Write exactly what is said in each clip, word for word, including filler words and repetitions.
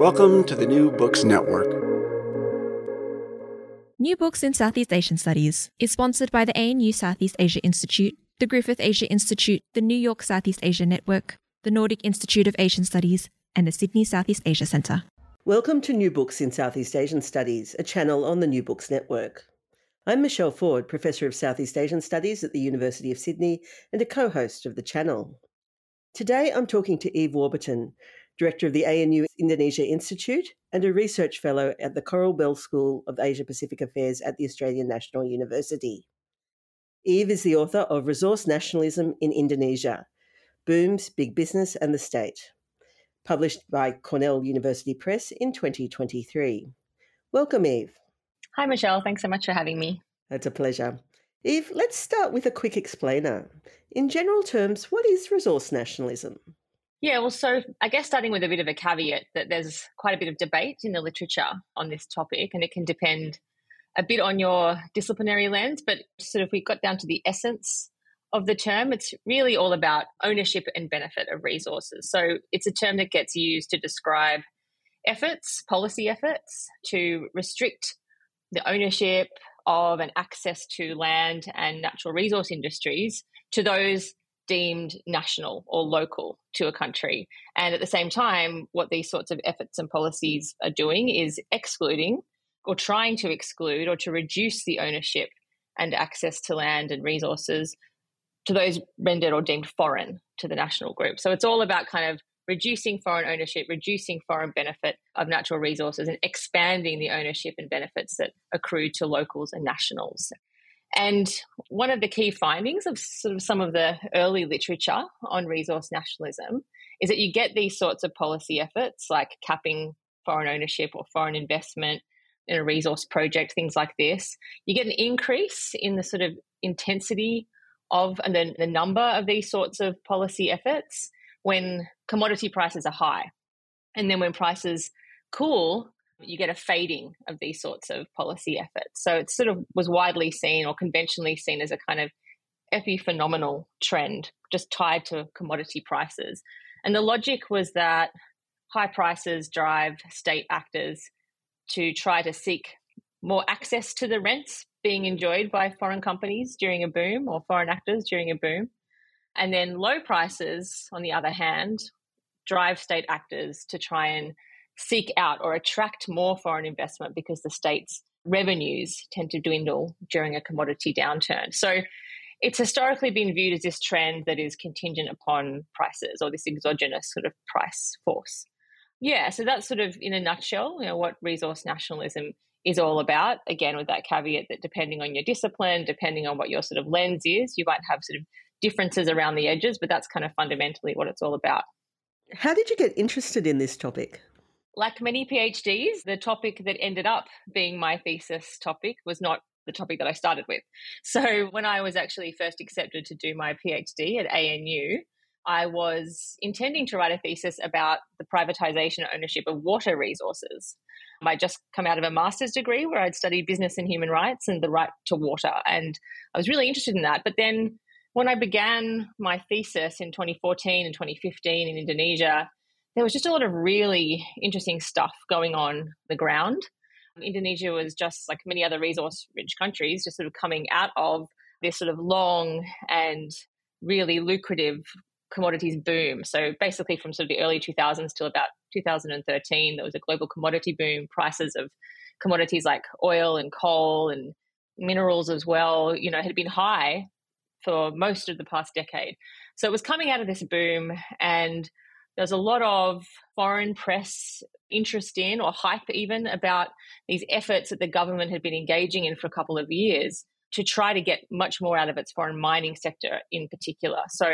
Welcome to the New Books Network. New Books in Southeast Asian Studies is sponsored by the A N U Southeast Asia Institute, the Griffith Asia Institute, the New York Southeast Asia Network, the Nordic Institute of Asian Studies, and the Sydney Southeast Asia Centre. Welcome to New Books in Southeast Asian Studies, a channel on the New Books Network. I'm Michelle Ford, Professor of Southeast Asian Studies at the University of Sydney and a co-host of the channel. Today I'm talking to Eve Warburton, Director of the A N U Indonesia Institute and a Research Fellow at the Coral Bell School of Asia-Pacific Affairs at the Australian National University. Eve is the author of Resource Nationalism in Indonesia, Booms, Big Business and the State, published by Cornell University Press in twenty twenty-three. Welcome, Eve. Hi, Michelle. Thanks so much for having me. It's a pleasure. Eve, let's start with a quick explainer. In general terms, what is resource nationalism? Yeah, well, so I guess starting with a bit of a caveat that there's quite a bit of debate in the literature on this topic, and it can depend a bit on your disciplinary lens, but sort of we got down to the essence of the term, it's really all about ownership and benefit of resources. So it's a term that gets used to describe efforts, policy efforts, to restrict the ownership of and access to land and natural resource industries to those deemed national or local to a country. And at the same time, what these sorts of efforts and policies are doing is excluding or trying to exclude or to reduce the ownership and access to land and resources to those rendered or deemed foreign to the national group. So it's all about kind of reducing foreign ownership, reducing foreign benefit of natural resources and expanding the ownership and benefits that accrue to locals and nationals. And one of the key findings of sort of some of the early literature on resource nationalism is that you get these sorts of policy efforts like capping foreign ownership or foreign investment in a resource project, things like this. You get an increase in the sort of intensity of and then the number of these sorts of policy efforts when commodity prices are high. And then when prices cool, you get a fading of these sorts of policy efforts. So it sort of was widely seen or conventionally seen as a kind of epiphenomenal trend just tied to commodity prices. And the logic was that high prices drive state actors to try to seek more access to the rents being enjoyed by foreign companies during a boom or foreign actors during a boom. And then low prices, on the other hand, drive state actors to try and seek out or attract more foreign investment because the state's revenues tend to dwindle during a commodity downturn. So it's historically been viewed as this trend that is contingent upon prices or this exogenous sort of price force. Yeah, so that's sort of in a nutshell, you know, what resource nationalism is all about, again, with that caveat that depending on your discipline, depending on what your sort of lens is, you might have sort of differences around the edges, but that's kind of fundamentally what it's all about. How did you get interested in this topic? Like many PhDs, the topic that ended up being my thesis topic was not the topic that I started with. So when I was actually first accepted to do my PhD at A N U, I was intending to write a thesis about the privatization and ownership of water resources. I'd just come out of a master's degree where I'd studied business and human rights and the right to water. And I was really interested in that. But then when I began my thesis in twenty fourteen and twenty fifteen in Indonesia, there was just a lot of really interesting stuff going on the ground. Indonesia was, just like many other resource-rich countries, just sort of coming out of this sort of long and really lucrative commodities boom. So basically from sort of the early two thousands till about two thousand thirteen, there was a global commodity boom. Prices of commodities like oil and coal and minerals as well, you know, had been high for most of the past decade. So it was coming out of this boom, and there was a lot of foreign press interest in, or hype even, about these efforts that the government had been engaging in for a couple of years to try to get much more out of its foreign mining sector in particular. So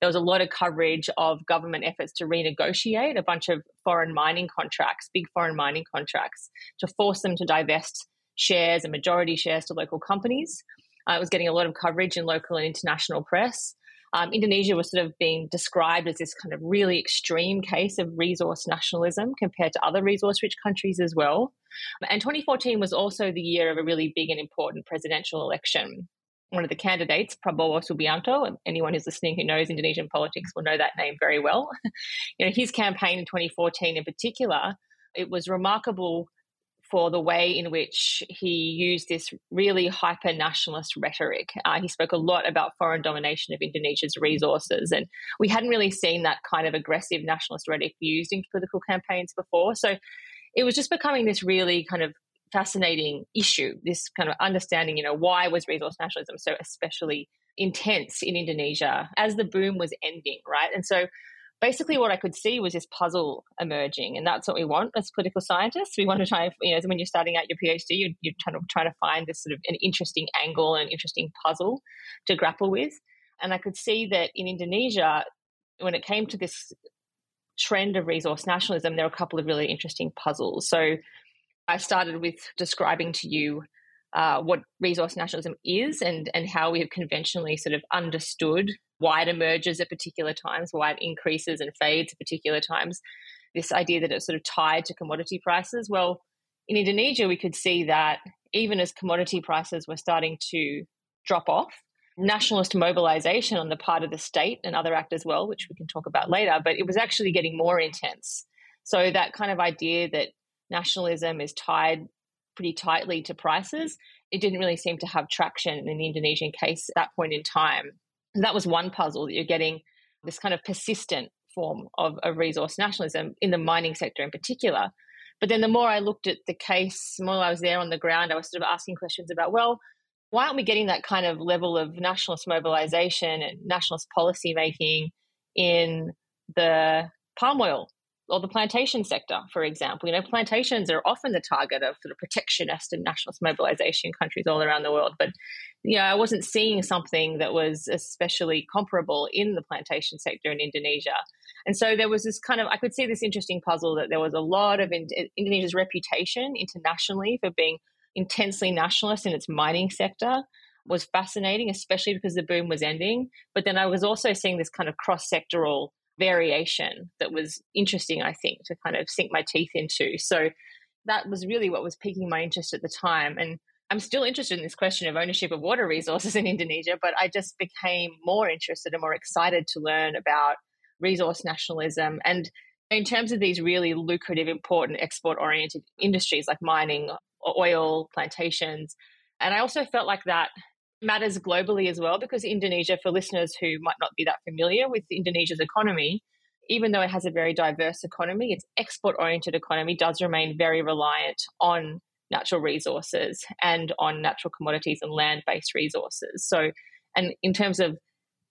there was a lot of coverage of government efforts to renegotiate a bunch of foreign mining contracts, big foreign mining contracts, to force them to divest shares and majority shares to local companies. Uh, it was getting a lot of coverage in local and international press. Um, Indonesia was sort of being described as this kind of really extreme case of resource nationalism compared to other resource-rich countries as well. And twenty fourteen was also the year of a really big and important presidential election. One of the candidates, Prabowo Subianto, anyone who's listening who knows Indonesian politics will know that name very well. You know, his campaign in twenty fourteen in particular, it was remarkable for the way in which he used this really hyper-nationalist rhetoric. Uh, he spoke a lot about foreign domination of Indonesia's resources, and we hadn't really seen that kind of aggressive nationalist rhetoric used in political campaigns before. So it was just becoming this really kind of fascinating issue, this kind of understanding, you know, why was resource nationalism so especially intense in Indonesia as the boom was ending, right? And so basically what I could see was this puzzle emerging, and that's what we want as political scientists. We want to try, you know, when you're starting out your PhD, you're, you're trying to try to find this sort of an interesting angle and interesting puzzle to grapple with. And I could see that in Indonesia, when it came to this trend of resource nationalism, there were a couple of really interesting puzzles. So I started with describing to you uh, what resource nationalism is and, and how we have conventionally sort of understood why it emerges at particular times, why it increases and fades at particular times, this idea that it's sort of tied to commodity prices. Well, in Indonesia, we could see that even as commodity prices were starting to drop off, nationalist mobilization on the part of the state and other actors, well, which we can talk about later, but it was actually getting more intense. So that kind of idea that nationalism is tied pretty tightly to prices, it didn't really seem to have traction in the Indonesian case at that point in time. That was one puzzle, that you're getting this kind of persistent form of, of resource nationalism in the mining sector in particular. But then the more I looked at the case, the more I was there on the ground, I was sort of asking questions about, well, why aren't we getting that kind of level of nationalist mobilization and nationalist policy making in the palm oil or the plantation sector, for example? You know, plantations are often the target of sort of protectionist and nationalist mobilization in countries all around the world. But, you know, I wasn't seeing something that was especially comparable in the plantation sector in Indonesia. And so there was this kind of, I could see this interesting puzzle that there was a lot of in, Indonesia's reputation internationally for being intensely nationalist in its mining sector was fascinating, especially because the boom was ending. But then I was also seeing this kind of cross-sectoral variation that was interesting, I think, to kind of sink my teeth into. So that was really what was piquing my interest at the time. And I'm still interested in this question of ownership of water resources in Indonesia, but I just became more interested and more excited to learn about resource nationalism. And in terms of these really lucrative, important export-oriented industries like mining, oil, plantations. And I also felt like that matters globally as well, because Indonesia, for listeners who might not be that familiar with Indonesia's economy, even though it has a very diverse economy, its export-oriented economy does remain very reliant on natural resources and on natural commodities and land-based resources. So, and in terms of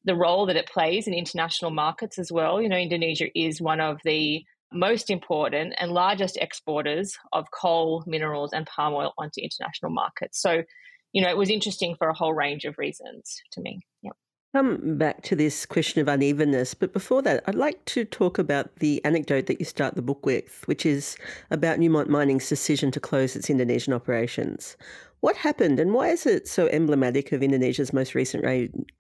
the role that it plays in international markets as well, you know, Indonesia is one of the most important and largest exporters of coal, minerals, and palm oil onto international markets. So, you know, it was interesting for a whole range of reasons to me. Yep. Come back to this question of unevenness, but before that, I'd like to talk about the anecdote that you start the book with, which is about Newmont Mining's decision to close its Indonesian operations. What happened, and why is it so emblematic of Indonesia's most recent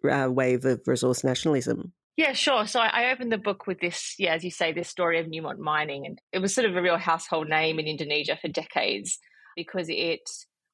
ra- uh, wave of resource nationalism? Yeah, sure. So I opened the book with this, yeah, as you say, this story of Newmont Mining. And it was sort of a real household name in Indonesia for decades because it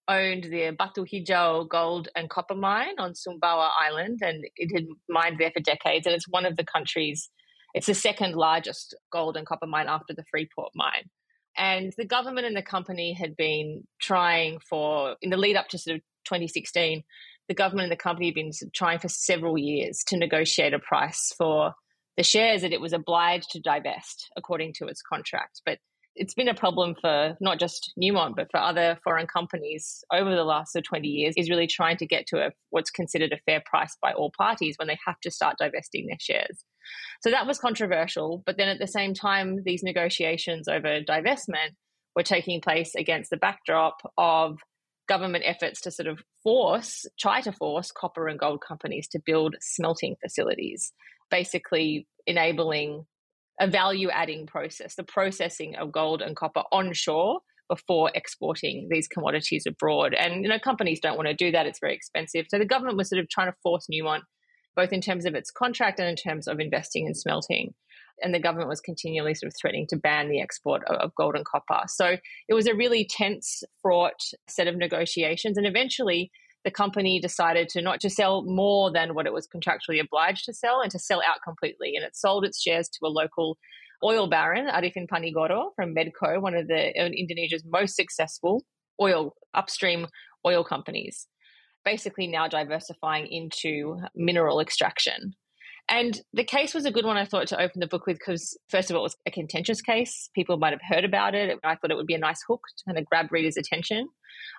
owned the Batu Hijau gold and copper mine on Sumbawa Island, and it had mined there for decades. And it's one of the country's, it's the second largest gold and copper mine after the Freeport mine. And the government and the company had been trying for, in the lead up to sort of twenty sixteen, the government and the company had been trying for several years to negotiate a price for the shares that it was obliged to divest according to its contract. But it's been a problem for not just Newmont, but for other foreign companies over the last sort of twenty years, is really trying to get to a, what's considered a fair price by all parties when they have to start divesting their shares. So that was controversial. But then at the same time, these negotiations over divestment were taking place against the backdrop of government efforts to sort of force, try to force copper and gold companies to build smelting facilities, basically enabling a value-adding process, the processing of gold and copper onshore before exporting these commodities abroad. And, you know, companies don't want to do that. It's very expensive. So the government was sort of trying to force Newmont, both in terms of its contract and in terms of investing in smelting. And the government was continually sort of threatening to ban the export of, of gold and copper. So it was a really tense, fraught set of negotiations. And eventually the company decided to not to sell more than what it was contractually obliged to sell and to sell out completely. And it sold its shares to a local oil baron, Arifin Panigoro from Medco, one of the Indonesia's most successful oil upstream oil companies, basically now diversifying into mineral extraction. And the case was a good one, I thought, to open the book with because, first of all, it was a contentious case. People might have heard about it. I thought it would be a nice hook to kind of grab readers' attention.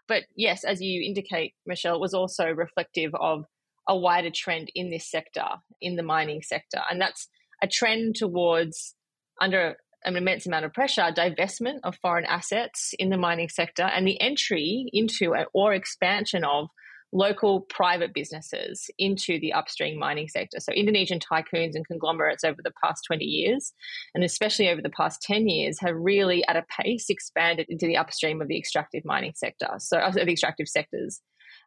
But yes, as you indicate, Michelle, it was also reflective of a wider trend in this sector, in the mining sector. And that's a trend towards, under an immense amount of pressure, divestment of foreign assets in the mining sector and the entry into or expansion of local private businesses into the upstream mining sector. So Indonesian tycoons and conglomerates over the past twenty years, and especially over the past ten years, have really at a pace expanded into the upstream of the extractive mining sector, so of the extractive sectors.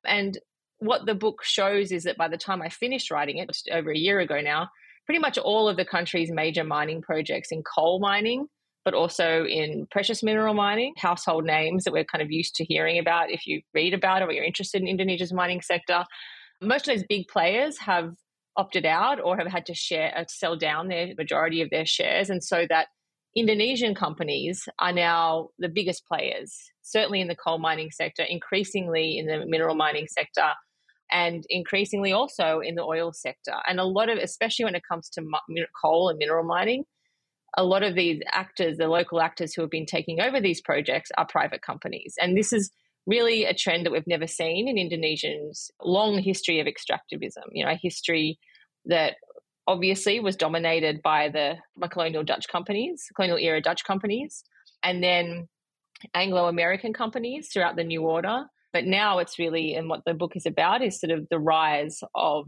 And what the book shows is that by the time I finished writing it, just over a year ago now, pretty much all of the country's major mining projects in coal mining, but also in precious mineral mining, household names that we're kind of used to hearing about if you read about it or you're interested in Indonesia's mining sector. Most of those big players have opted out or have had to share, sell down their majority of their shares. And so that Indonesian companies are now the biggest players, certainly in the coal mining sector, increasingly in the mineral mining sector, and increasingly also in the oil sector. And a lot of, especially when it comes to coal and mineral mining, a lot of these actors, the local actors who have been taking over these projects, are private companies. And this is really a trend that we've never seen in Indonesia's long history of extractivism, you know, a history that obviously was dominated by the colonial Dutch companies, colonial era Dutch companies, and then Anglo-American companies throughout the New Order. But now it's really, and what the book is about is sort of the rise of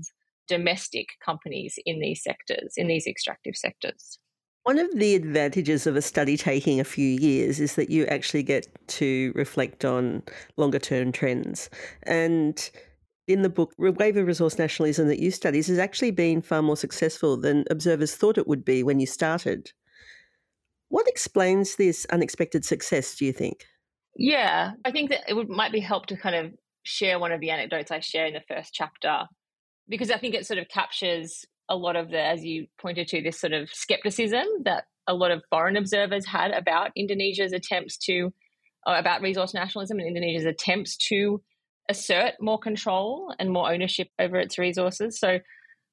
domestic companies in these sectors, in these extractive sectors. One of the advantages of a study taking a few years is that you actually get to reflect on longer-term trends. And in the book, wave of resource nationalism that you studies has actually been far more successful than observers thought it would be when you started. What explains this unexpected success, do you think? Yeah, I think that it would, might be helpful to kind of share one of the anecdotes I share in the first chapter, because I think it sort of captures a lot of the, as you pointed to, this sort of skepticism that a lot of foreign observers had about Indonesia's attempts to, uh, about resource nationalism and Indonesia's attempts to assert more control and more ownership over its resources. So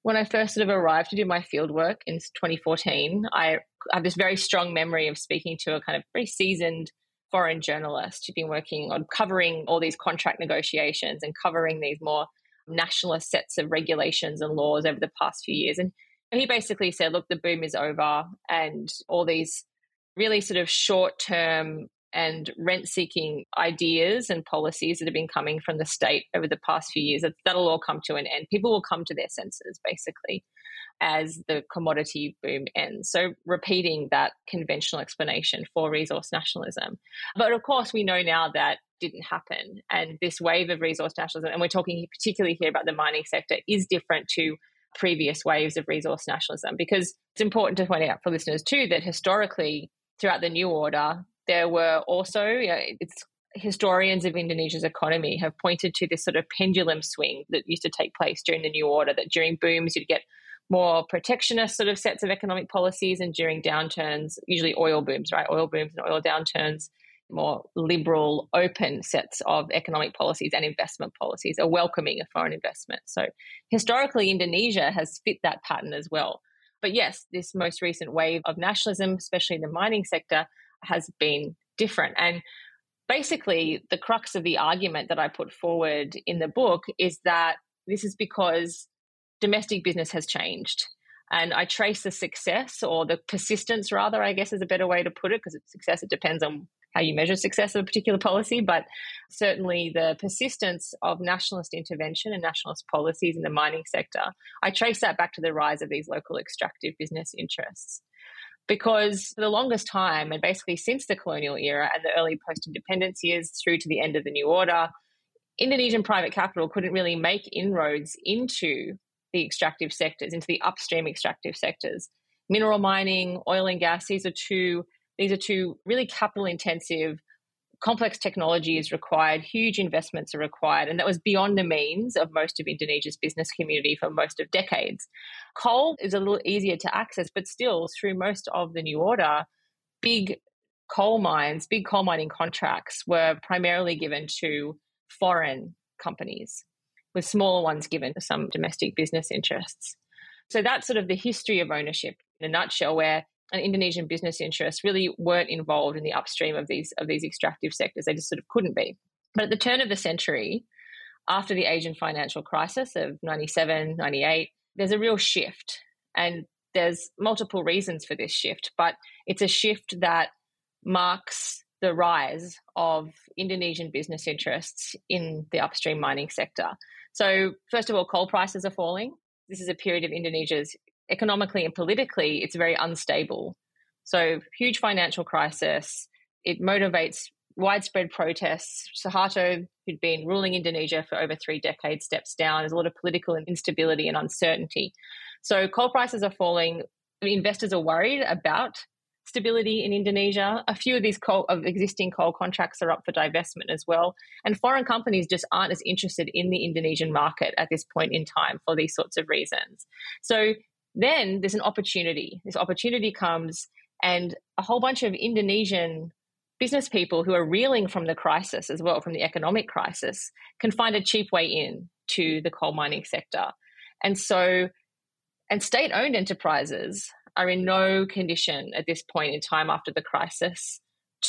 when I first sort of arrived to do my fieldwork in twenty fourteen, I have this very strong memory of speaking to a kind of very seasoned foreign journalist who'd been working on covering all these contract negotiations and covering these more nationalist sets of regulations and laws over the past few years. And he basically said, look, the boom is over and all these really sort of short-term and rent-seeking ideas and policies that have been coming from the state over the past few years, that'll all come to an end. People will come to their senses, basically, as the commodity boom ends. So repeating that conventional explanation for resource nationalism. But of course, we know now that didn't happen. And this wave of resource nationalism, and we're talking particularly here about the mining sector, is different to previous waves of resource nationalism, because it's important to point out for listeners too that historically throughout the New Order, there were also, you know, it's historians of Indonesia's economy have pointed to this sort of pendulum swing that used to take place during the New Order, that during booms you'd get more protectionist sort of sets of economic policies, and during downturns, usually oil booms, right? Oil booms and oil downturns, more liberal, open sets of economic policies and investment policies are welcoming of foreign investment. So historically, Indonesia has fit that pattern as well. But yes, this most recent wave of nationalism, especially in the mining sector, has been different. And basically, the crux of the argument that I put forward in the book is that this is because domestic business has changed. And I trace the success, or the persistence rather, I guess is a better way to put it, because success, it depends on how you measure success of a particular policy, but certainly the persistence of nationalist intervention and nationalist policies in the mining sector, I trace that back to the rise of these local extractive business interests. Because for the longest time, and basically since the colonial era and the early post-independence years through to the end of the New Order, Indonesian private capital couldn't really make inroads into the extractive sectors, into the upstream extractive sectors. Mineral mining, oil and gas, these are two These are two really capital-intensive, complex technologies required, huge investments are required, and that was beyond the means of most of Indonesia's business community for most of decades. Coal is a little easier to access, but still, through most of the New Order, big coal mines, big coal mining contracts were primarily given to foreign companies, with smaller ones given to some domestic business interests. So that's sort of the history of ownership in a nutshell, where and Indonesian business interests really weren't involved in the upstream of these of these extractive sectors. They just sort of couldn't be. But at the turn of the century, after the Asian financial crisis of ninety-seven, ninety-eight, there's a real shift. And there's multiple reasons for this shift, but it's a shift that marks the rise of Indonesian business interests in the upstream mining sector. So first of all, coal prices are falling. This is a period of Indonesia's economically and politically, it's very unstable. So huge financial crisis, it motivates widespread protests. Suharto, who'd been ruling Indonesia for over three decades, steps down. There's a lot of political instability and uncertainty. So coal prices are falling. Investors are worried about stability in Indonesia. A few of these coal, of existing coal contracts are up for divestment as well. And foreign companies just aren't as interested in the Indonesian market at this point in time for these sorts of reasons. So then there's an opportunity. This opportunity comes, and a whole bunch of Indonesian business people who are reeling from the crisis as well, from the economic crisis, can find a cheap way in to the coal mining sector. And so, and state-owned enterprises are in no condition at this point in time after the crisis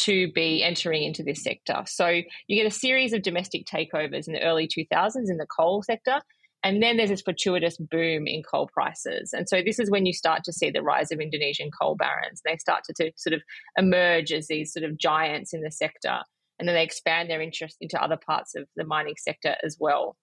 to be entering into this sector. So you get a series of domestic takeovers in the early two thousands in the coal sector. And then there's this fortuitous boom in coal prices. And so this is when you start to see the rise of Indonesian coal barons. They start to, to sort of emerge as these sort of giants in the sector. And then they expand their interest into other parts of the mining sector as well.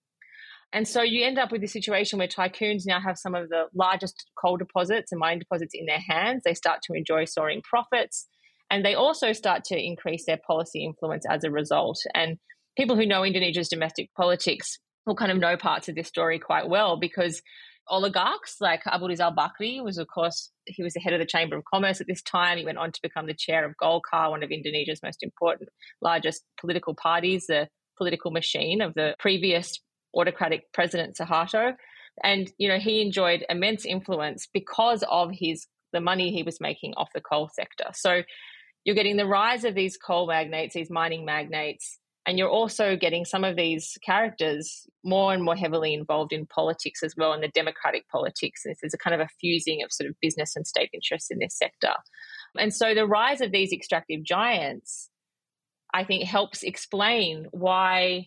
And so you end up with a situation where tycoons now have some of the largest coal deposits and mining deposits in their hands. They start to enjoy soaring profits. And they also start to increase their policy influence as a result. And people who know Indonesia's domestic politics will kind of know parts of this story quite well, because oligarchs like Abu Rizal Bakri was, of course, he was the head of the Chamber of Commerce at this time. He went on to become the chair of Golkar, one of Indonesia's most important, largest political parties, the political machine of the previous autocratic president Suharto. And, you know, he enjoyed immense influence because of his the money he was making off the coal sector. So you're getting the rise of these coal magnates, these mining magnates, and you're also getting some of these characters more and more heavily involved in politics as well, in the democratic politics. And there's a kind of a fusing of sort of business and state interests in this sector. And so the rise of these extractive giants, I think, helps explain why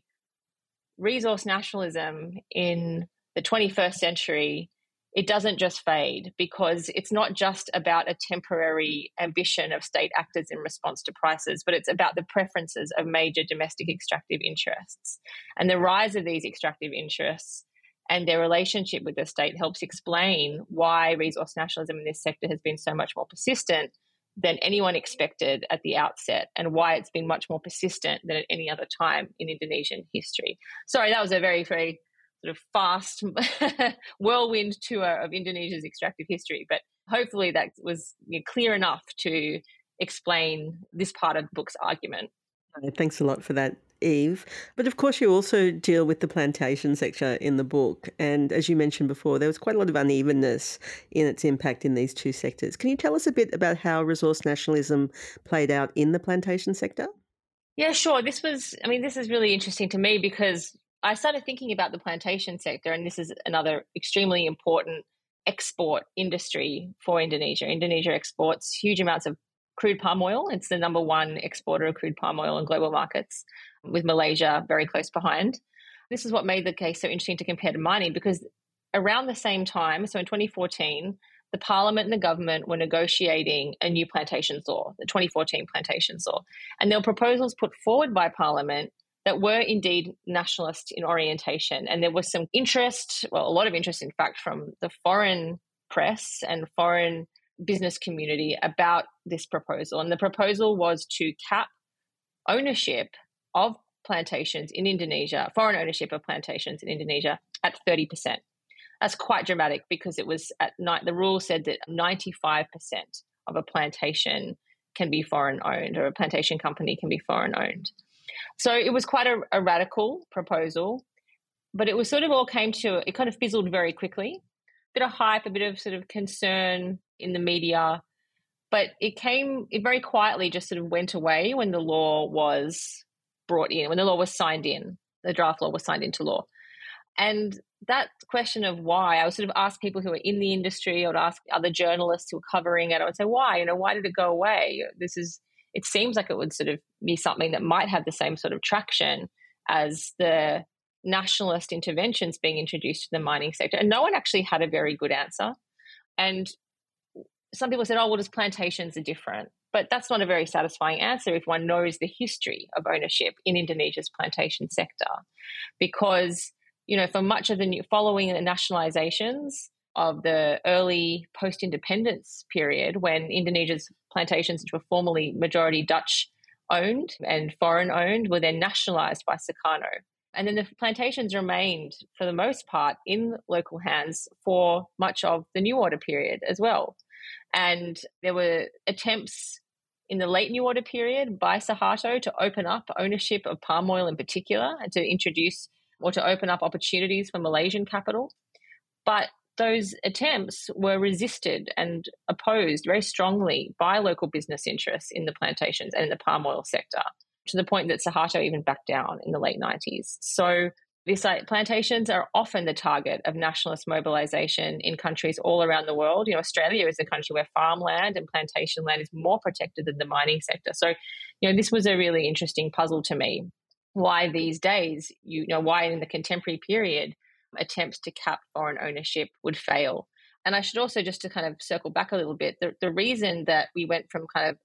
resource nationalism in the twenty-first century, it doesn't just fade, because it's not just about a temporary ambition of state actors in response to prices, but it's about the preferences of major domestic extractive interests. And the rise of these extractive interests and their relationship with the state helps explain why resource nationalism in this sector has been so much more persistent than anyone expected at the outset, and why it's been much more persistent than at any other time in Indonesian history. Sorry, that was a very, very sort of fast whirlwind tour of Indonesia's extractive history. But hopefully that was you know, clear enough to explain this part of the book's argument. Thanks a lot for that, Eve. But of course, you also deal with the plantation sector in the book. And as you mentioned before, there was quite a lot of unevenness in its impact in these two sectors. Can you tell us a bit about how resource nationalism played out in the plantation sector? Yeah, sure. This was, I mean, this is really interesting to me because I started thinking about the plantation sector, and this is another extremely important export industry for Indonesia. Indonesia exports huge amounts of crude palm oil. It's the number one exporter of crude palm oil in global markets, with Malaysia very close behind. This is what made the case so interesting to compare to mining, because around the same time, so in twenty fourteen, the parliament and the government were negotiating a new plantations law, the twenty fourteen plantations law. And there were proposals put forward by parliament that were indeed nationalist in orientation. And there was some interest, well, a lot of interest, in fact, from the foreign press and foreign business community about this proposal. And the proposal was to cap ownership of plantations in Indonesia, foreign ownership of plantations in Indonesia, at thirty percent. That's quite dramatic because it was at night, the rule said that ninety-five percent of a plantation can be foreign owned, or a plantation company can be foreign owned. So it was quite a, a radical proposal, but it was sort of all came to, it kind of fizzled very quickly. A bit of hype, a bit of sort of concern in the media, but it came, it very quietly just sort of went away when the law was brought in, when the law was signed in, the draft law was signed into law. And that question of why, I would sort of ask people who are in the industry, I would ask other journalists who are covering it, I would say, why? You know, why did it go away? This is, it seems like it would sort of be something that might have the same sort of traction as the nationalist interventions being introduced to the mining sector. And no one actually had a very good answer. And some people said, oh, well, just plantations are different. But that's not a very satisfying answer if one knows the history of ownership in Indonesia's plantation sector. Because, you know, for much of the new, following the nationalizations of the early post-independence period, when Indonesia's plantations, which were formerly majority Dutch-owned and foreign-owned, were then nationalized by Sukarno. And then the plantations remained, for the most part, in local hands for much of the New Order period as well. And there were attempts in the late New Order period by Suharto to open up ownership of palm oil in particular, and to introduce or to open up opportunities for Malaysian capital. But those attempts were resisted and opposed very strongly by local business interests in the plantations and in the palm oil sector, to the point that Suharto even backed down in the late nineties. So this, like, plantations are often the target of nationalist mobilization in countries all around the world. You know, Australia is a country where farmland and plantation land is more protected than the mining sector. So, you know, this was a really interesting puzzle to me. Why these days, you know, why in the contemporary period attempts to cap foreign ownership would fail. And I should also, just to kind of circle back a little bit, the, the reason that we went from kind of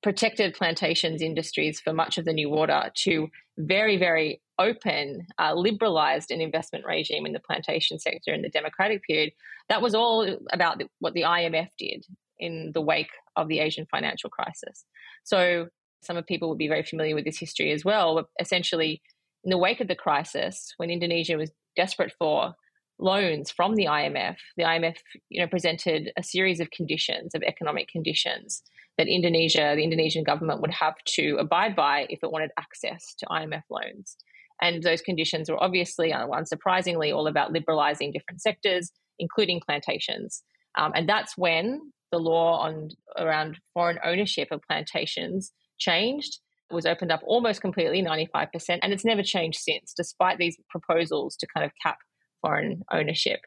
protected plantations industries for much of the New Order to very, very open, uh, liberalized an investment regime in the plantation sector in the democratic period, that was all about the, what the I M F did in the wake of the Asian financial crisis. So some of people would be very familiar with this history as well. But essentially, in the wake of the crisis, when Indonesia was desperate for loans from the I M F, the I M F, you know, presented a series of conditions, of economic conditions, that Indonesia, the Indonesian government would have to abide by if it wanted access to I M F loans. And those conditions were obviously, unsurprisingly, all about liberalizing different sectors, including plantations. Um, and that's when the law on around foreign ownership of plantations changed. It was opened up almost completely, ninety-five percent, and it's never changed since, despite these proposals to kind of cap foreign ownership.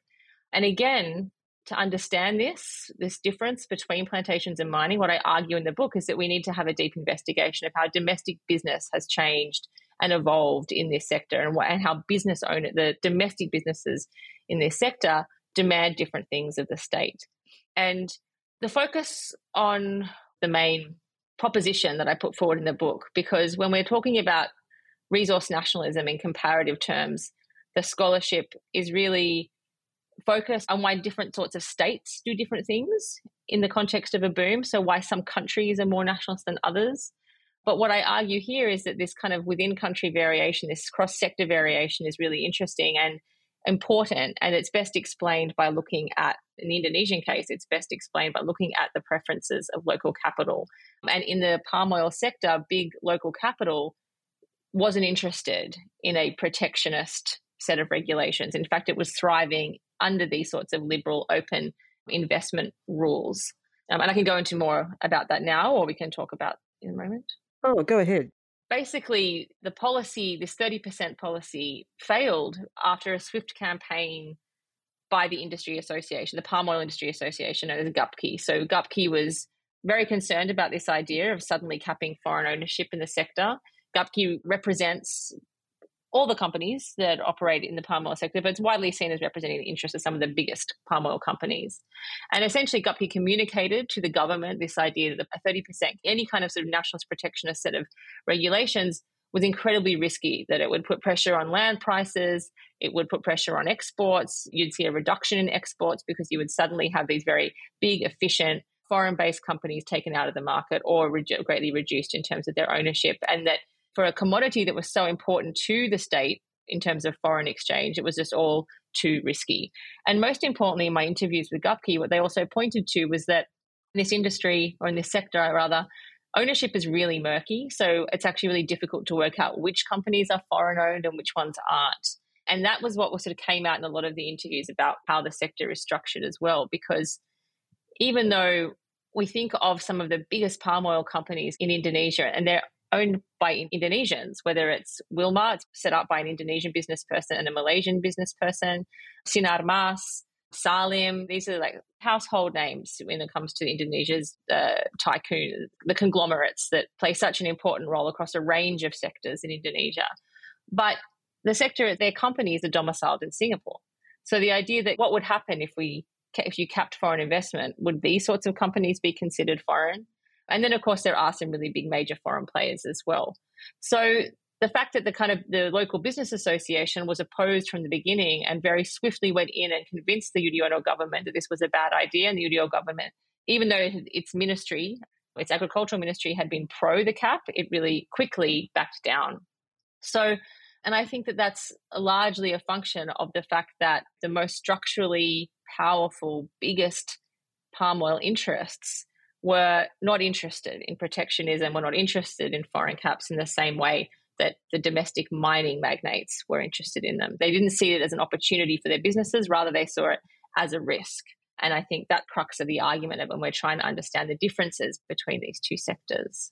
And again, to understand this, this difference between plantations and mining, what I argue in the book is that we need to have a deep investigation of how domestic business has changed and evolved in this sector, and what, and how business owners, the domestic businesses in this sector, demand different things of the state. And the focus on the main proposition that I put forward in the book, because when we're talking about resource nationalism in comparative terms, the scholarship is really focused on why different sorts of states do different things in the context of a boom, so why some countries are more nationalist than others. But what I argue here is that this kind of within-country variation, this cross-sector variation, is really interesting, and important, and it's best explained by looking at, in the Indonesian case, it's best explained by looking at the preferences of local capital. And in the palm oil sector, big local capital wasn't interested in a protectionist set of regulations. In fact, it was thriving under these sorts of liberal, open investment rules. Um, and I can go into more about that now, or we can talk about in a moment. Oh, go ahead. Basically, the policy, this thirty percent policy, failed after a swift campaign by the industry association, the Palm Oil Industry Association, known as Gupke. So Gupke was very concerned about this idea of suddenly capping foreign ownership in the sector. Gupke represents all the companies that operate in the palm oil sector, but it's widely seen as representing the interests of some of the biggest palm oil companies. And essentially, Gupke communicated to the government this idea that a thirty percent, any kind of sort of nationalist protectionist set of regulations was incredibly risky, that it would put pressure on land prices, it would put pressure on exports, you'd see a reduction in exports because you would suddenly have these very big, efficient, foreign-based companies taken out of the market or re- greatly reduced in terms of their ownership, and that for a commodity that was so important to the state in terms of foreign exchange, it was just all too risky. And most importantly, in my interviews with Gupke, what they also pointed to was that in this industry, or in this sector rather, ownership is really murky. So it's actually really difficult to work out which companies are foreign-owned and which ones aren't. And that was what was sort of came out in a lot of the interviews about how the sector is structured as well, because even though we think of some of the biggest palm oil companies in Indonesia, and they're owned by Indonesians, whether it's Wilmar, it's set up by an Indonesian business person and a Malaysian business person, Sinarmas, Salim, these are like household names when it comes to Indonesia's uh, tycoon, the conglomerates that play such an important role across a range of sectors in Indonesia. But the sector, their companies are domiciled in Singapore. So the idea that what would happen if we if you capped foreign investment, would these sorts of companies be considered foreign? And then, of course, there are some really big major foreign players as well. So the fact that the kind of the local business association was opposed from the beginning and very swiftly went in and convinced the Yudhoyono government that this was a bad idea, and the Yudhoyono government, even though its ministry, its agricultural ministry, had been pro the cap, it really quickly backed down. So, and I think that that's largely a function of the fact that the most structurally powerful, biggest palm oil interests were not interested in protectionism, were not interested in foreign caps in the same way that the domestic mining magnates were interested in them. They didn't see it as an opportunity for their businesses, rather they saw it as a risk. And I think that crux of the argument when we're trying to understand the differences between these two sectors.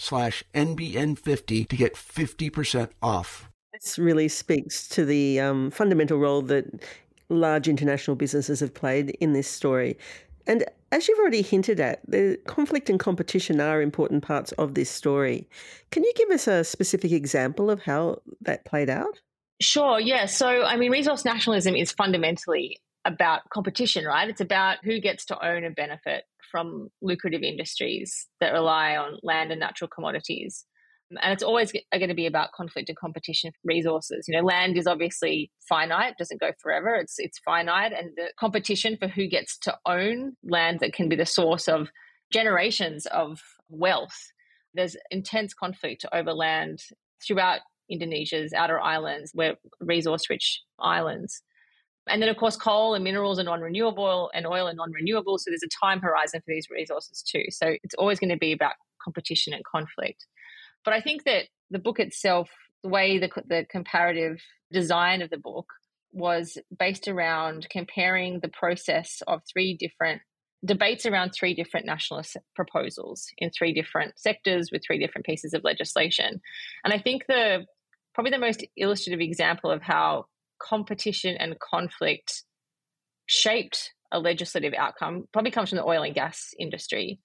slash N B N fifty to get fifty percent off. This really speaks to the um, fundamental role that large international businesses have played in this story. And as you've already hinted at, the conflict and competition are important parts of this story. Can you give us a specific example of how that played out? Sure, yeah. So, I mean, resource nationalism is fundamentally about competition, right? It's about who gets to own and benefit from lucrative industries that rely on land and natural commodities. And it's always going to be about conflict and competition for resources. You know, land is obviously finite, doesn't go forever. It's it's finite. And the competition for who gets to own land that can be the source of generations of wealth. There's intense conflict over land throughout Indonesia's outer islands, where resource-rich islands. And then, of course, coal and minerals are non-renewable and oil and non-renewable. So there's a time horizon for these resources too. So it's always going to be about competition and conflict. But I think that the book itself, the way the, the comparative design of the book was based around comparing the process of three different debates around three different nationalist proposals in three different sectors with three different pieces of legislation. And I think the probably the most illustrative example of how competition and conflict shaped a legislative outcome probably comes from the oil and gas industry.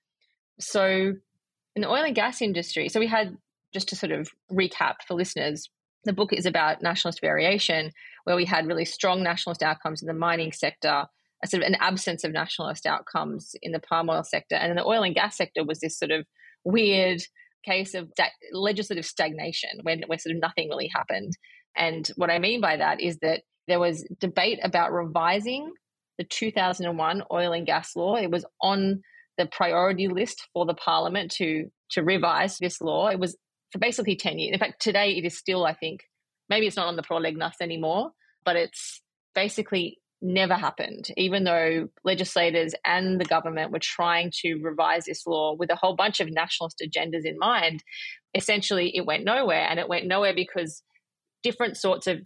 So in the oil and gas industry, so we had, just to sort of recap for listeners, the book is about nationalist variation, where we had really strong nationalist outcomes in the mining sector, a sort of an absence of nationalist outcomes in the palm oil sector. And in the oil and gas sector was this sort of weird case of da- legislative stagnation when, where sort of nothing really happened. And what I mean by that is that there was debate about revising the two thousand one oil and gas law. It was on the priority list for the parliament to to revise this law. It was for basically ten years. In fact, today it is still, I think, maybe it's not on the prolegnas anymore, but it's basically never happened, even though legislators and the government were trying to revise this law with a whole bunch of nationalist agendas in mind. Essentially, it went nowhere, and it went nowhere because different sorts of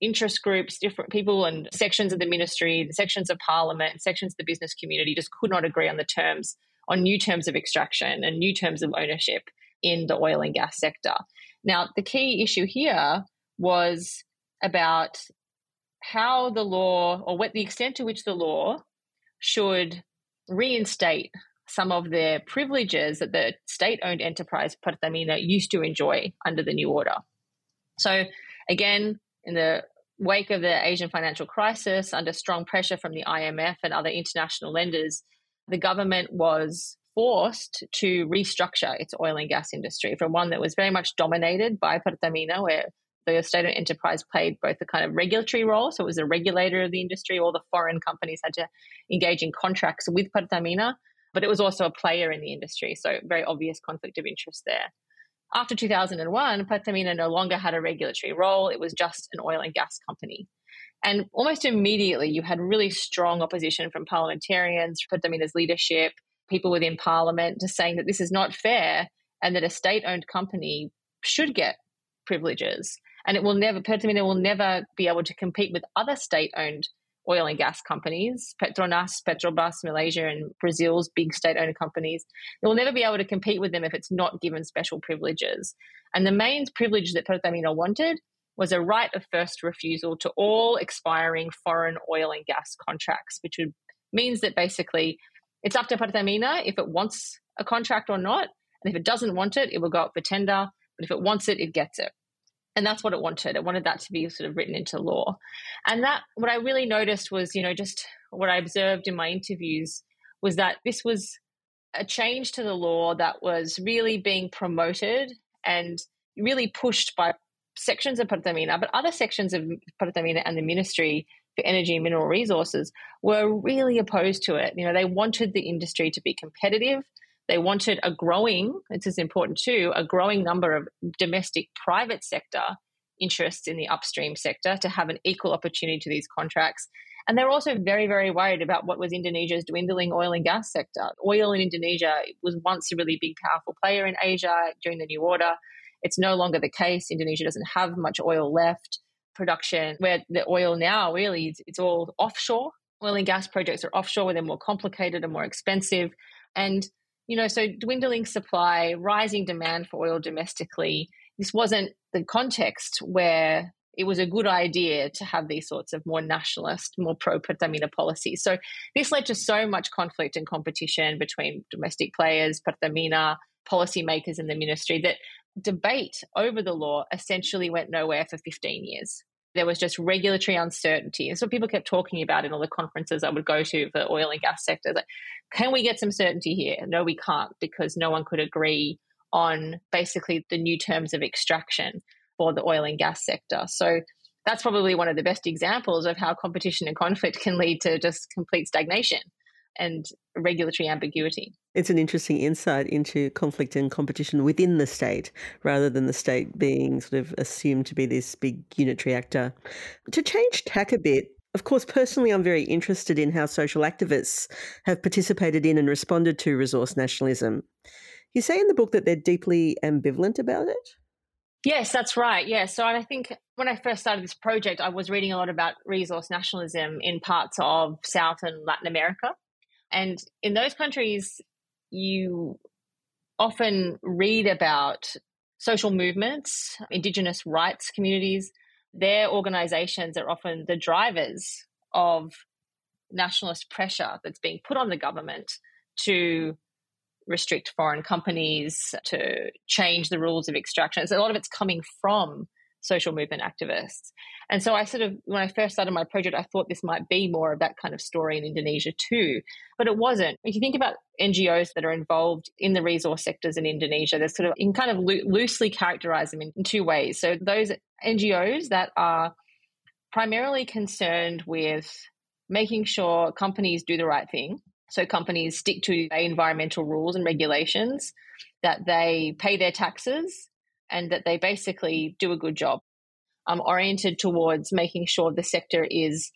interest groups, different people and sections of the ministry, the sections of parliament, sections of the business community just could not agree on the terms, on new terms of extraction and new terms of ownership in the oil and gas sector. Now, the key issue here was about how the law, or what the extent to which the law should reinstate some of the privileges that the state-owned enterprise Pertamina used to enjoy under the new order. So again, in the wake of the Asian financial crisis, under strong pressure from the I M F and other international lenders, the government was forced to restructure its oil and gas industry from one that was very much dominated by Pertamina, where the state-owned enterprise played both the kind of regulatory role, so it was a regulator of the industry, all the foreign companies had to engage in contracts with Pertamina, but it was also a player in the industry, so very obvious conflict of interest there. After two thousand one, Pertamina no longer had a regulatory role. It was just an oil and gas company. And almost immediately, you had really strong opposition from parliamentarians, Pertamina's leadership, people within parliament, just saying that this is not fair and that a state-owned company should get privileges. And it will never, Pertamina will never be able to compete with other state-owned oil and gas companies, Petronas, Petrobras, Malaysia and Brazil's big state-owned companies. It will never be able to compete with them if it's not given special privileges. And the main privilege that Pertamina wanted was a right of first refusal to all expiring foreign oil and gas contracts, which would, means that basically it's up to Pertamina if it wants a contract or not. And if it doesn't want it, it will go up for tender. But if it wants it, it gets it. And that's what it wanted. It wanted that to be sort of written into law. And that, what I really noticed was, you know, just what I observed in my interviews was that this was a change to the law that was really being promoted and really pushed by sections of Pertamina, but other sections of Pertamina and the Ministry for Energy and Mineral Resources were really opposed to it. You know, they wanted the industry to be competitive. They wanted a growing, this is important too, a growing number of domestic private sector interests in the upstream sector to have an equal opportunity to these contracts. And they're also very, very worried about what was Indonesia's dwindling oil and gas sector. Oil in Indonesia was once a really big, powerful player in Asia during the New Order. It's no longer the case. Indonesia doesn't have much oil left. Production, where the oil now really, it's all offshore. Oil and gas projects are offshore where they're more complicated and more expensive. And you know, so dwindling supply, rising demand for oil domestically, this wasn't the context where it was a good idea to have these sorts of more nationalist, more pro-Pertamina policies. So this led to so much conflict and competition between domestic players, Pertamina, policymakers in the ministry, that debate over the law essentially went nowhere for fifteen years. There was just regulatory uncertainty. And so people kept talking about in all the conferences I would go to for oil and gas sector, like, can we get some certainty here? No, we can't, because no one could agree on basically the new terms of extraction for the oil and gas sector. So that's probably one of the best examples of how competition and conflict can lead to just complete stagnation and regulatory ambiguity. It's an interesting insight into conflict and competition within the state, rather than the state being sort of assumed to be this big unitary actor. To change tack a bit, of course, personally, I'm very interested in how social activists have participated in and responded to resource nationalism. You say in the book that they're deeply ambivalent about it? Yes, that's right. Yeah. So I think when I first started this project, I was reading a lot about resource nationalism in parts of South and Latin America. And in those countries, you often read about social movements, indigenous rights communities. Their organizations are often the drivers of nationalist pressure that's being put on the government to restrict foreign companies, to change the rules of extraction. So a lot of it's coming from social movement activists. And so I sort of, when I first started my project, I thought this might be more of that kind of story in Indonesia too, but it wasn't. If you think about N G Os that are involved in the resource sectors in Indonesia, there's sort of, you can kind of lo- loosely characterize them in, in two ways. So those N G Os that are primarily concerned with making sure companies do the right thing. So companies stick to environmental rules and regulations, that they pay their taxes, and that they basically do a good job, um, oriented towards making sure the sector is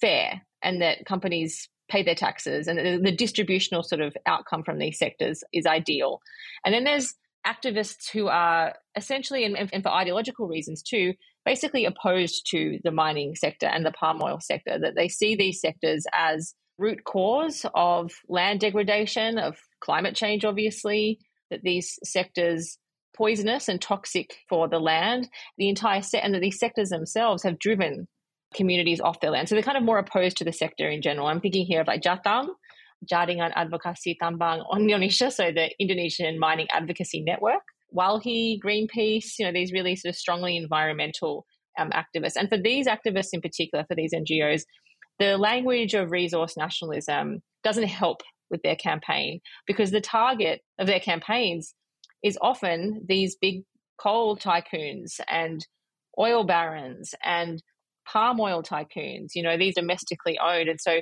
fair and that companies pay their taxes and the, the distributional sort of outcome from these sectors is ideal. And then there's activists who are essentially, and, and for ideological reasons too, basically opposed to the mining sector and the palm oil sector, that they see these sectors as root cause of land degradation, of climate change, obviously, that these sectors poisonous and toxic for the land, the entire set, and that these sectors themselves have driven communities off their land. So they're kind of more opposed to the sector in general. I'm thinking here of like Jatam, Jaringan Advokasi Tambang Indonesia, so the Indonesian Mining Advocacy Network, Walhi, Greenpeace, you know, these really sort of strongly environmental um, activists. And for these activists in particular, for these N G Os, the language of resource nationalism doesn't help with their campaign, because the target of their campaigns is often these big coal tycoons and oil barons and palm oil tycoons, you know, these domestically owned. And so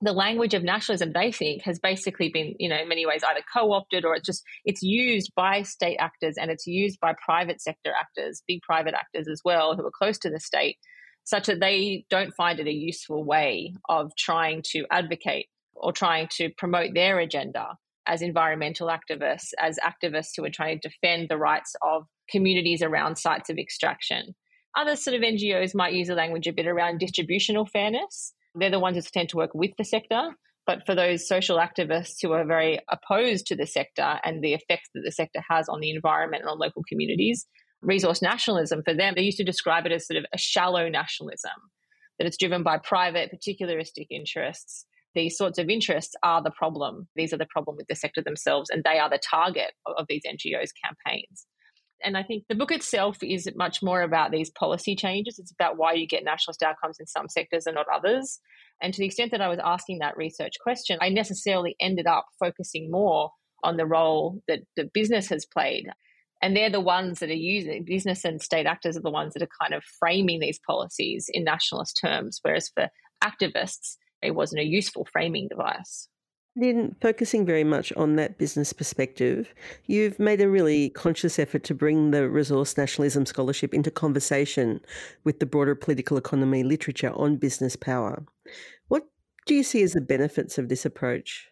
the language of nationalism, they think, has basically been, you know, in many ways either co-opted or it's just, it's used by state actors and it's used by private sector actors, big private actors as well, who are close to the state, such that they don't find it a useful way of trying to advocate or trying to promote their agenda as environmental activists, as activists who are trying to defend the rights of communities around sites of extraction. Other sort of N G Os might use the language a bit around distributional fairness. They're the ones who tend to work with the sector. But for those social activists who are very opposed to the sector and the effects that the sector has on the environment and on local communities, resource nationalism for them, they used to describe it as sort of a shallow nationalism, that it's driven by private particularistic interests. These sorts of interests are the problem. These are the problem with the sector themselves, and they are the target of these N G Os' campaigns. And I think the book itself is much more about these policy changes. It's about why you get nationalist outcomes in some sectors and not others. And to the extent that I was asking that research question, I necessarily ended up focusing more on the role that the business has played. And they're the ones that are using, business and state actors are the ones that are kind of framing these policies in nationalist terms, whereas for activists, it wasn't a useful framing device. In focusing very much on that business perspective, you've made a really conscious effort to bring the resource nationalism scholarship into conversation with the broader political economy literature on business power. What do you see as the benefits of this approach?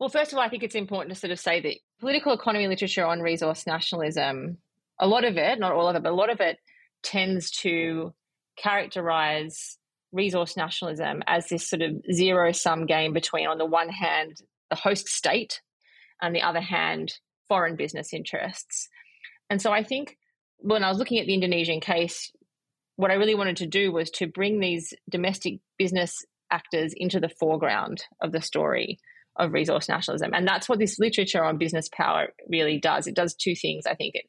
Well, first of all, I think it's important to sort of say that political economy literature on resource nationalism, a lot of it, not all of it, but a lot of it tends to characterise resource nationalism as this sort of zero-sum game between, on the one hand, the host state, and the other hand, foreign business interests. And so I think when I was looking at the Indonesian case, what I really wanted to do was to bring these domestic business actors into the foreground of the story of resource nationalism. And that's what this literature on business power really does. It does two things, I think. It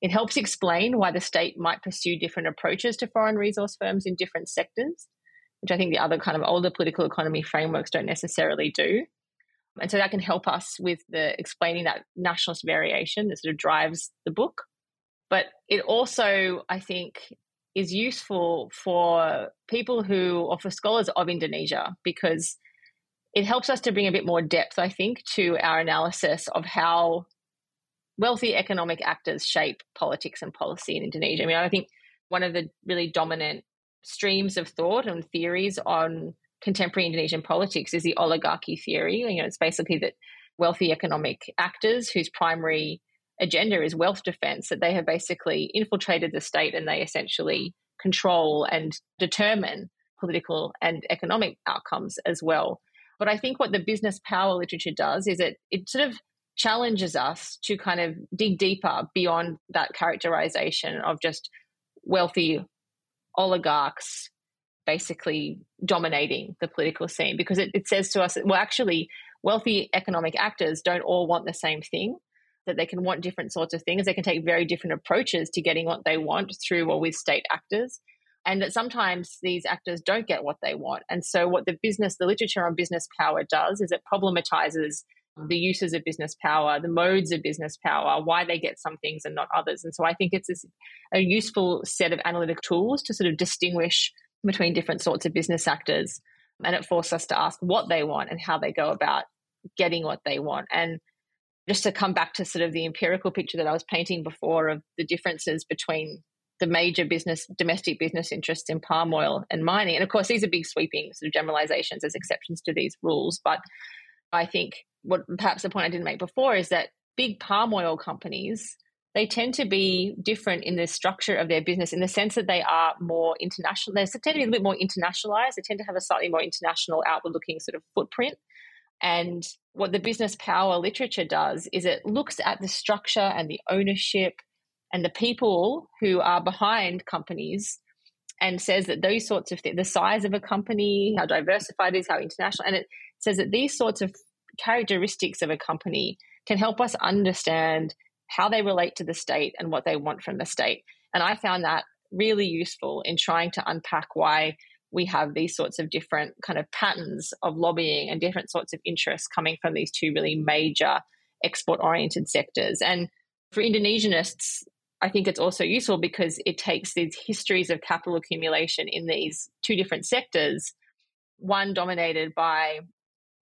It helps explain why the state might pursue different approaches to foreign resource firms in different sectors, which I think the other kind of older political economy frameworks don't necessarily do. And so that can help us with the explaining that nationalist variation that sort of drives the book. But it also, I think, is useful for people who, or for scholars of Indonesia, because it helps us to bring a bit more depth, I think, to our analysis of how wealthy economic actors shape politics and policy in Indonesia. I mean, I think one of the really dominant streams of thought and theories on contemporary Indonesian politics is the oligarchy theory. You know, it's basically that wealthy economic actors whose primary agenda is wealth defense, that they have basically infiltrated the state and they essentially control and determine political and economic outcomes as well. But I think what the business power literature does is it it sort of challenges us to kind of dig deeper beyond that characterization of just wealthy oligarchs basically dominating the political scene, because it, it says to us, that, well, actually, wealthy economic actors don't all want the same thing, that they can want different sorts of things. They can take very different approaches to getting what they want through or with state actors. And that sometimes these actors don't get what they want. And so what the business, the literature on business power does is it problematizes the uses of business power, the modes of business power, why they get some things and not others. And so I think it's this, a useful set of analytic tools to sort of distinguish between different sorts of business actors. And it forced us to ask what they want and how they go about getting what they want. And just to come back to sort of the empirical picture that I was painting before of the differences between the major business, domestic business interests in palm oil and mining. And of course, these are big sweeping sort of generalizations as exceptions to these rules. But I think what perhaps the point I didn't make before is that big palm oil companies, they tend to be different in the structure of their business in the sense that they are more international. They tend to be a little bit more internationalized. They tend to have a slightly more international outward-looking sort of footprint. And what the business power literature does is it looks at the structure and the ownership and the people who are behind companies and says that those sorts of things, the size of a company, how diversified it is, how international, and it says that these sorts of characteristics of a company can help us understand how they relate to the state and what they want from the state. And I found that really useful in trying to unpack why we have these sorts of different kind of patterns of lobbying and different sorts of interests coming from these two really major export-oriented sectors. And for Indonesianists, I think it's also useful because it takes these histories of capital accumulation in these two different sectors, one dominated by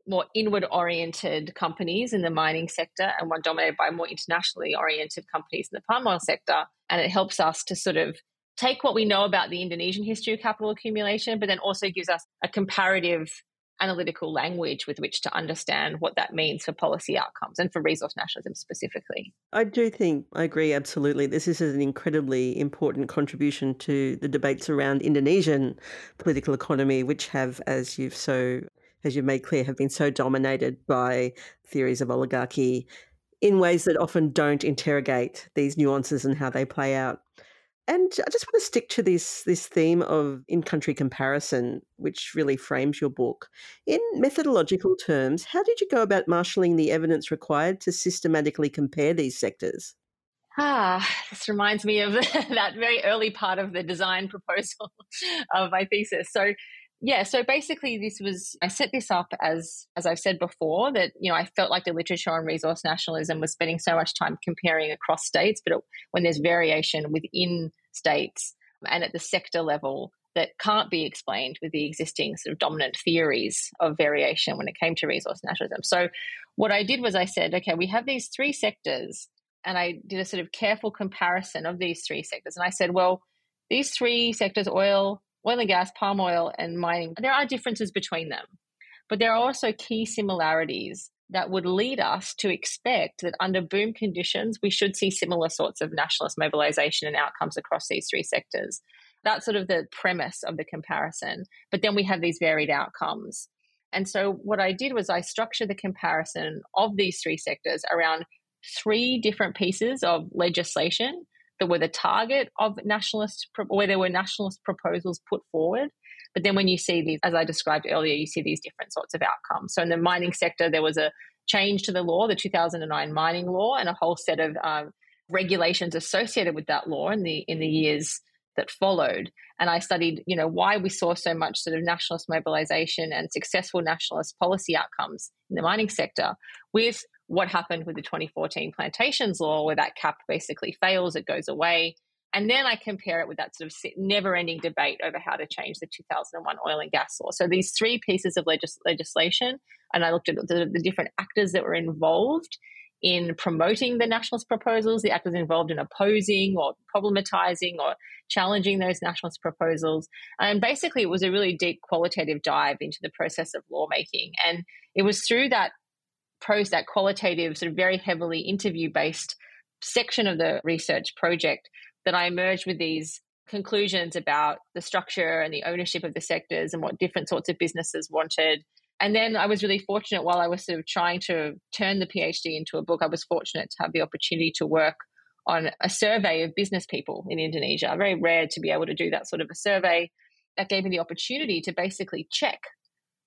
more inward-oriented companies in the mining sector and one dominated by more internationally-oriented companies in the palm oil sector. And it helps us to sort of take what we know about the Indonesian history of capital accumulation, but then also gives us a comparative analytical language with which to understand what that means for policy outcomes and for resource nationalism specifically. I do think, I agree absolutely, this is an incredibly important contribution to the debates around Indonesian political economy, which have, as you've so, as you've made clear, have been so dominated by theories of oligarchy in ways that often don't interrogate these nuances and how they play out. And I just want to stick to this this theme of in-country comparison, which really frames your book. In methodological terms, how did you go about marshalling the evidence required to systematically compare these sectors? Ah, this reminds me of that very early part of the design proposal of my thesis. So, yeah, so basically this was, I set this up as, as I've said before, that, you know, I felt like the literature on resource nationalism was spending so much time comparing across states, but it, when there's variation within states and at the sector level that can't be explained with the existing sort of dominant theories of variation when it came to resource nationalism. So what I did was I said, okay, we have these three sectors, and I did a sort of careful comparison of these three sectors. And I said, well, these three sectors, oil, oil and gas, palm oil and mining, there are differences between them, but there are also key similarities that would lead us to expect that under boom conditions, we should see similar sorts of nationalist mobilization and outcomes across these three sectors. That's sort of the premise of the comparison. But then we have these varied outcomes. And so what I did was I structured the comparison of these three sectors around three different pieces of legislation that were the target of nationalist, where there were nationalist proposals put forward. But then when you see these, as I described earlier, you see these different sorts of outcomes. So in the mining sector, there was a change to the law, the two thousand nine mining law, and a whole set of um, regulations associated with that law in the in the years that followed. And I studied, you know, why we saw so much sort of nationalist mobilization and successful nationalist policy outcomes in the mining sector with what happened with the twenty fourteen Plantations Law, where that cap basically fails, it goes away. And then I compare it with that sort of never-ending debate over how to change the two thousand one Oil and Gas Law. So these three pieces of legis- legislation, and I looked at the, the different actors that were involved in promoting the nationalist proposals, the actors involved in opposing or problematizing or challenging those nationalist proposals. And basically it was a really deep qualitative dive into the process of lawmaking. And it was through that pros, that qualitative sort of very heavily interview-based section of the research project that I emerged with these conclusions about the structure and the ownership of the sectors and what different sorts of businesses wanted. And then I was really fortunate, while I was sort of trying to turn the PhD into a book, I was fortunate to have the opportunity to work on a survey of business people in Indonesia. Very rare to be able to do that sort of a survey. That gave me the opportunity to basically check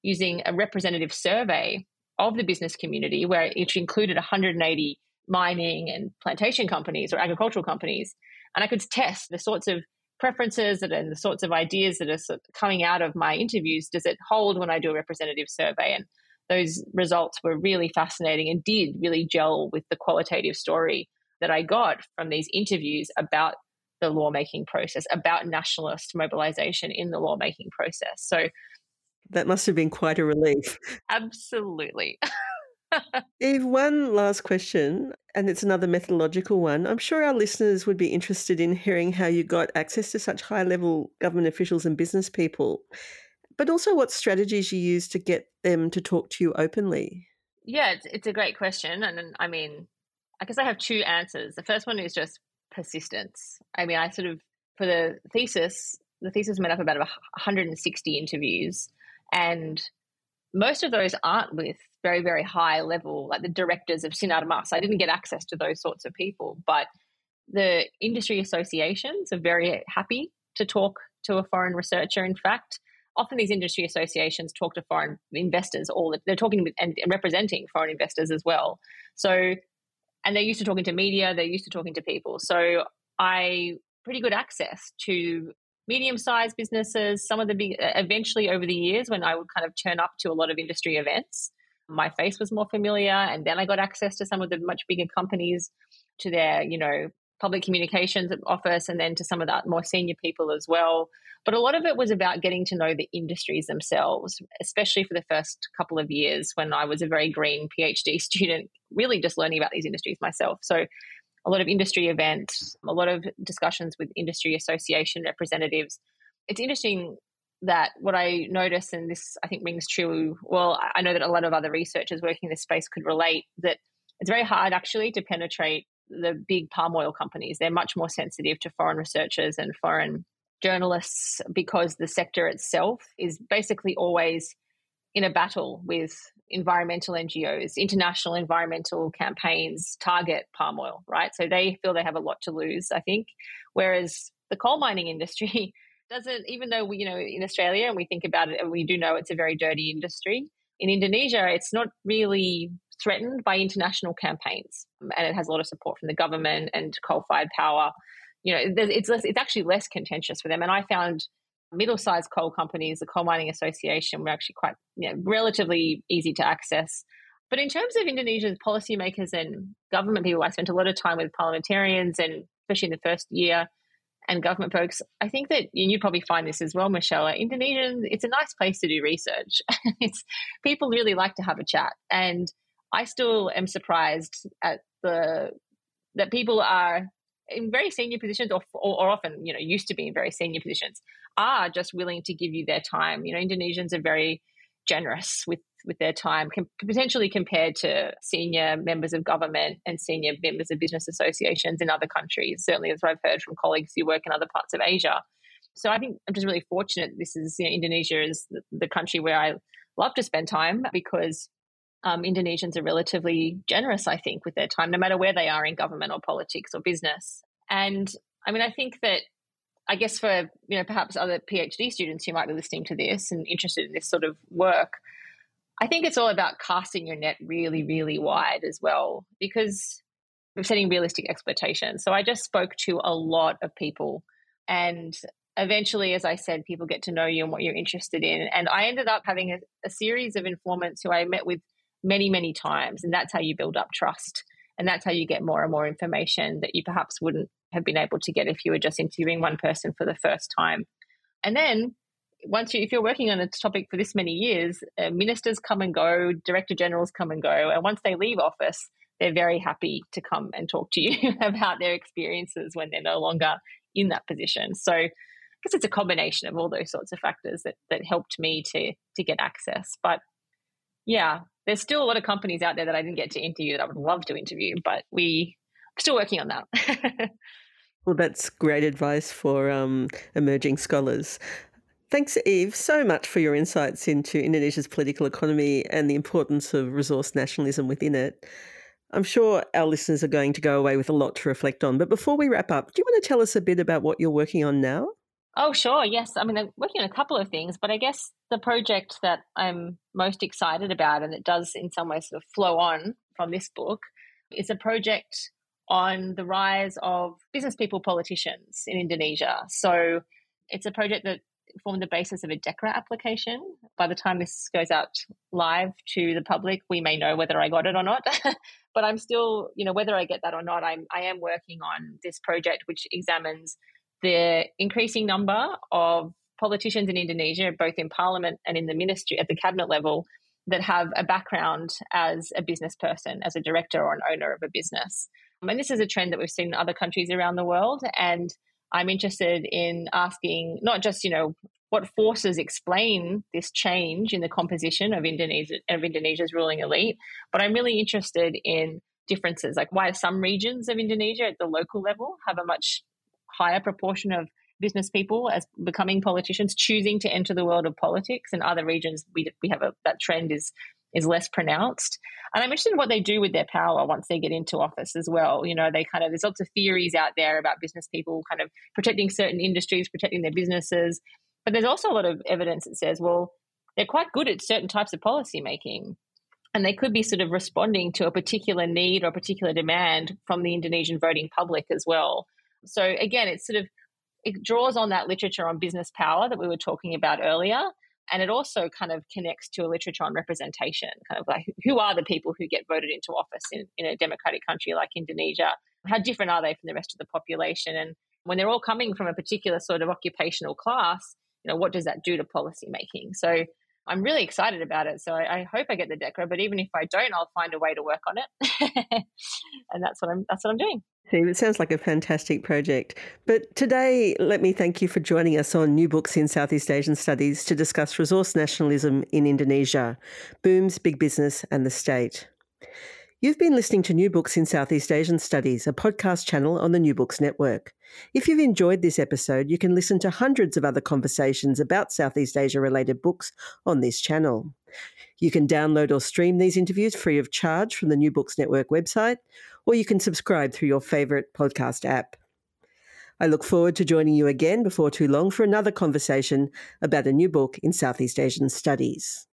using a representative survey of the business community, where it included one hundred eighty mining and plantation companies or agricultural companies. And I could test the sorts of preferences and the sorts of ideas that are coming out of my interviews. Does it hold when I do a representative survey? And those results were really fascinating and did really gel with the qualitative story that I got from these interviews about the lawmaking process, about nationalist mobilization in the lawmaking process. So that must have been quite a relief. Absolutely. Eve, one last question, and it's another methodological one. I'm sure our listeners would be interested in hearing how you got access to such high-level government officials and business people, but also what strategies you used to get them to talk to you openly. Yeah, it's, it's a great question. And I mean, I guess I have two answers. The first one is just persistence. I mean, I sort of, for the thesis, the thesis made up about one hundred sixty interviews, and most of those aren't with very, very high level, like the directors of Sinarmas. I didn't get access to those sorts of people, but the industry associations are very happy to talk to a foreign researcher. In fact, often these industry associations talk to foreign investors, all the, they're talking with and representing foreign investors as well. So, and they're used to talking to media, they're used to talking to people. So I pretty good access to medium-sized businesses, some of the big, eventually over the years when I would kind of turn up to a lot of industry events, my face was more familiar, and then I got access to some of the much bigger companies, to their, you know, public communications office, and then to some of the more senior people as well. But a lot of it was about getting to know the industries themselves, especially for the first couple of years when I was a very green PhD student, really just learning about these industries myself. So a lot of industry events, a lot of discussions with industry association representatives. It's interesting that what I notice, and this I think rings true, well, I know that a lot of other researchers working in this space could relate, that it's very hard actually to penetrate the big palm oil companies. They're much more sensitive to foreign researchers and foreign journalists because the sector itself is basically always in a battle with environmental N G Os. International environmental campaigns target palm oil, right? So they feel they have a lot to lose, I think. Whereas the coal mining industry doesn't, even though we, you know, in Australia, and we think about it, and we do know it's a very dirty industry, in Indonesia, it's not really threatened by international campaigns. And it has a lot of support from the government and coal-fired power. You know, it's less, it's actually less contentious for them. And I found middle-sized coal companies, the Coal Mining Association, were actually quite, you know, relatively easy to access. But in terms of Indonesia's policymakers and government people, I spent a lot of time with parliamentarians, and especially in the first year, and government folks. I think that, and you probably find this as well, Michelle, Indonesia, it's a nice place to do research. It's people really like to have a chat. And I still am surprised at the that people are in very senior positions, or, or, or often, you know, used to be in very senior positions, are just willing to give you their time. You know, Indonesians are very generous with, with their time, com- potentially compared to senior members of government and senior members of business associations in other countries. Certainly, that's what I've heard from colleagues who work in other parts of Asia. So I think I'm just really fortunate. This is, you know, Indonesia is the, the country where I love to spend time, because Um, Indonesians are relatively generous, I think, with their time, no matter where they are in government or politics or business. And I mean, I think that, I guess for, you know, perhaps other PhD students who might be listening to this and interested in this sort of work, I think it's all about casting your net really, really wide as well, because we're setting realistic expectations. So I just spoke to a lot of people, and eventually, as I said, people get to know you and what you're interested in. And I ended up having a, a series of informants who I met with many, many times. And that's how you build up trust. And that's how you get more and more information that you perhaps wouldn't have been able to get if you were just interviewing one person for the first time. And then once you, if you're working on a topic for this many years, uh, ministers come and go, director generals come and go. And once they leave office, they're very happy to come and talk to you about their experiences when they're no longer in that position. So I guess it's a combination of all those sorts of factors that, that helped me to, to get access. But yeah, there's still a lot of companies out there that I didn't get to interview that I would love to interview, but we still working on that. Well, that's great advice for um, emerging scholars. Thanks, Eve, so much for your insights into Indonesia's political economy and the importance of resource nationalism within it. I'm sure our listeners are going to go away with a lot to reflect on. But before we wrap up, do you want to tell us a bit about what you're working on now? Oh, sure. Yes. I mean, I'm working on a couple of things, but I guess the project that I'm most excited about, and it does in some ways sort of flow on from this book, is a project on the rise of business people politicians in Indonesia. So it's a project that formed the basis of a DEKRA application. By the time this goes out live to the public, we may know whether I got it or not. But I'm still, you know, whether I get that or not, I'm, I am working on this project, which examines the increasing number of politicians in Indonesia, both in parliament and in the ministry at the cabinet level, that have a background as a business person, as a director or an owner of a business. And this is a trend that we've seen in other countries around the world. And I'm interested in asking not just, you know, what forces explain this change in the composition of Indonesia of Indonesia's ruling elite, but I'm really interested in differences, like why some regions of Indonesia at the local level have a much higher proportion of business people as becoming politicians, choosing to enter the world of politics, and other regions we we have a, that trend is is less pronounced. And I'm interested in what they do with their power once they get into office as well. You know, they kind of, there's lots of theories out there about business people kind of protecting certain industries, protecting their businesses. But there's also a lot of evidence that says, well, they're quite good at certain types of policy making, and they could be sort of responding to a particular need or a particular demand from the Indonesian voting public as well. So again, it's sort of, it draws on that literature on business power that we were talking about earlier. And it also kind of connects to a literature on representation, kind of like who are the people who get voted into office in, in a democratic country like Indonesia? How different are they from the rest of the population? And when they're all coming from a particular sort of occupational class, you know, what does that do to policy making? So I'm really excited about it. So I, I hope I get the DEKRA, but even if I don't, I'll find a way to work on it. And that's what I'm that's what I'm doing. It sounds like a fantastic project. But today, let me thank you for joining us on New Books in Southeast Asian Studies to discuss resource nationalism in Indonesia, booms, big business and the state. You've been listening to New Books in Southeast Asian Studies, a podcast channel on the New Books Network. If you've enjoyed this episode, you can listen to hundreds of other conversations about Southeast Asia-related books on this channel. You can download or stream these interviews free of charge from the New Books Network website, or you can subscribe through your favourite podcast app. I look forward to joining you again before too long for another conversation about a new book in Southeast Asian Studies.